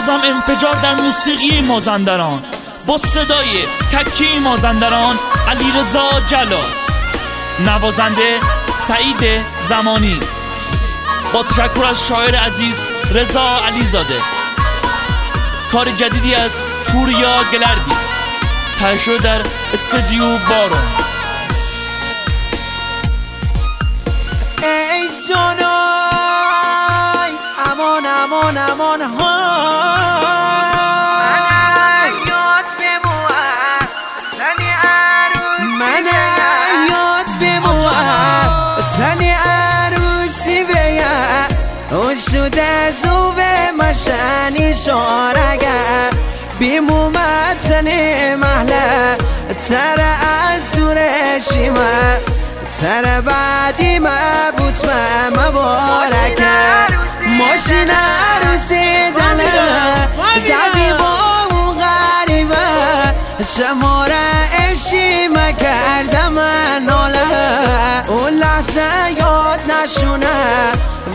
بازم انفجار در موسیقی مازندران با صدای تکی مازندران، علیرضا جلال، نوازنده سعید زمانی، با تشکر از شاعر عزیز رضا علی زاده. کار جدیدی از پوریا گلردی، تهیه در استودیو بارون. ای جانای امان امان امان ها، شد از او به مشن اشارگر بیم اومد تنی محله تر از دورشی من تر بعدی مبوت من مبارکه ماشین عروسی دلم دبی با اون غریبه شماره اشی مکرده من ناله اون لحظه یاد نشونه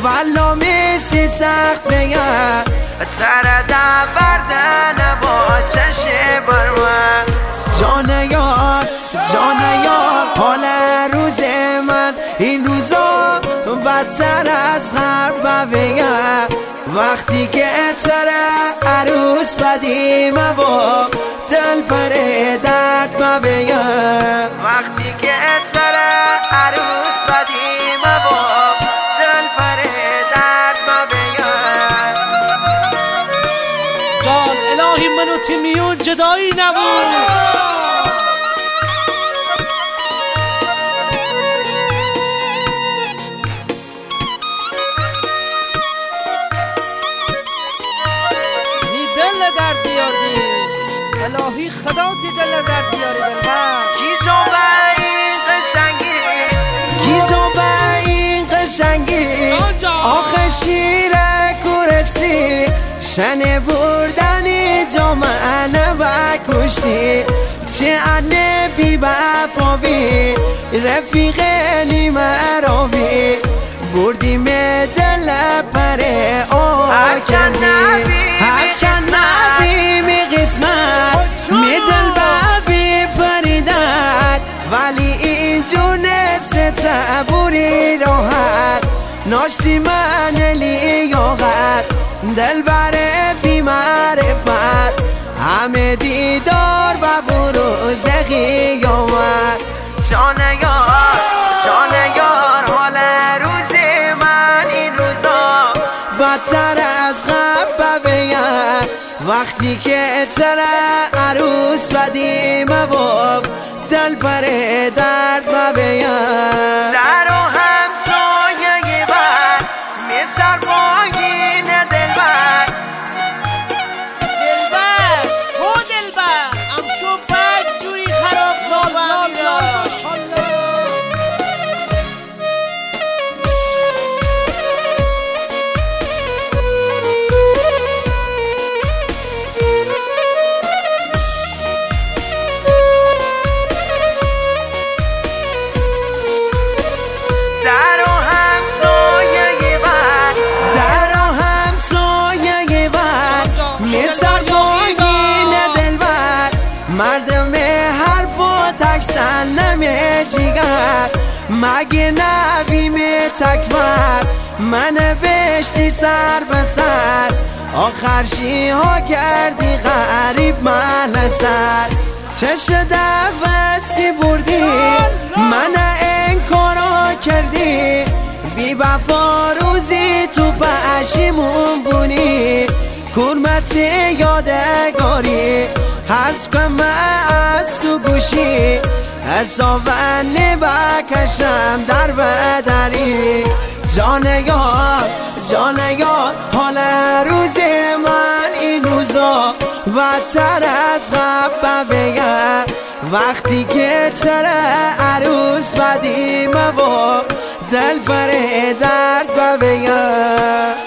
والا میسی سخت بگم تره در بردن با چشه برمن جان یار جان یار حال روز من این روزا بدتر از غرب بگم وقتی که تره عروس بدی مبا دل پره درد بگم وقتی که تره عروس بدی مبا منو تیمیون جدایی نبود. می دل در بیاری الهی خداتی دل در بیاری دلبر گیزو به این قشنگی گیزو به این قشنگی آخه شیره کورسی شنه بردنی جامعه و کشتی چه انه بی بفاوی رفیق نیمه راوی بردیم دل پره آه کردی هرچند نبیم قسمت می دل ببی پریدن ولی این جونست تبوری راحت ناشتی من لیاقت دل بره بی معرفت همه دیدار و بروز قیامت جان یار حال روز من این روزا بدتر از غم ببین وقتی که تره عروس بدی مباب دل بره درد ببین در و همسایه بر میسر بایین مگه نبیم تکبر من بشتی سر به سر آخرشی ها کردی غریب من سر چش دوستی بردی من انکارا کردی بی وفا روزی تو پشیمون بونی کرمت یادگاری حذف کنم از تو گوشی حساب و نبکشم در بدری جان یار حال روز من این روزا بدتر از غم بگم وقتی که تره عروس بدی مبا دل پر درد بگم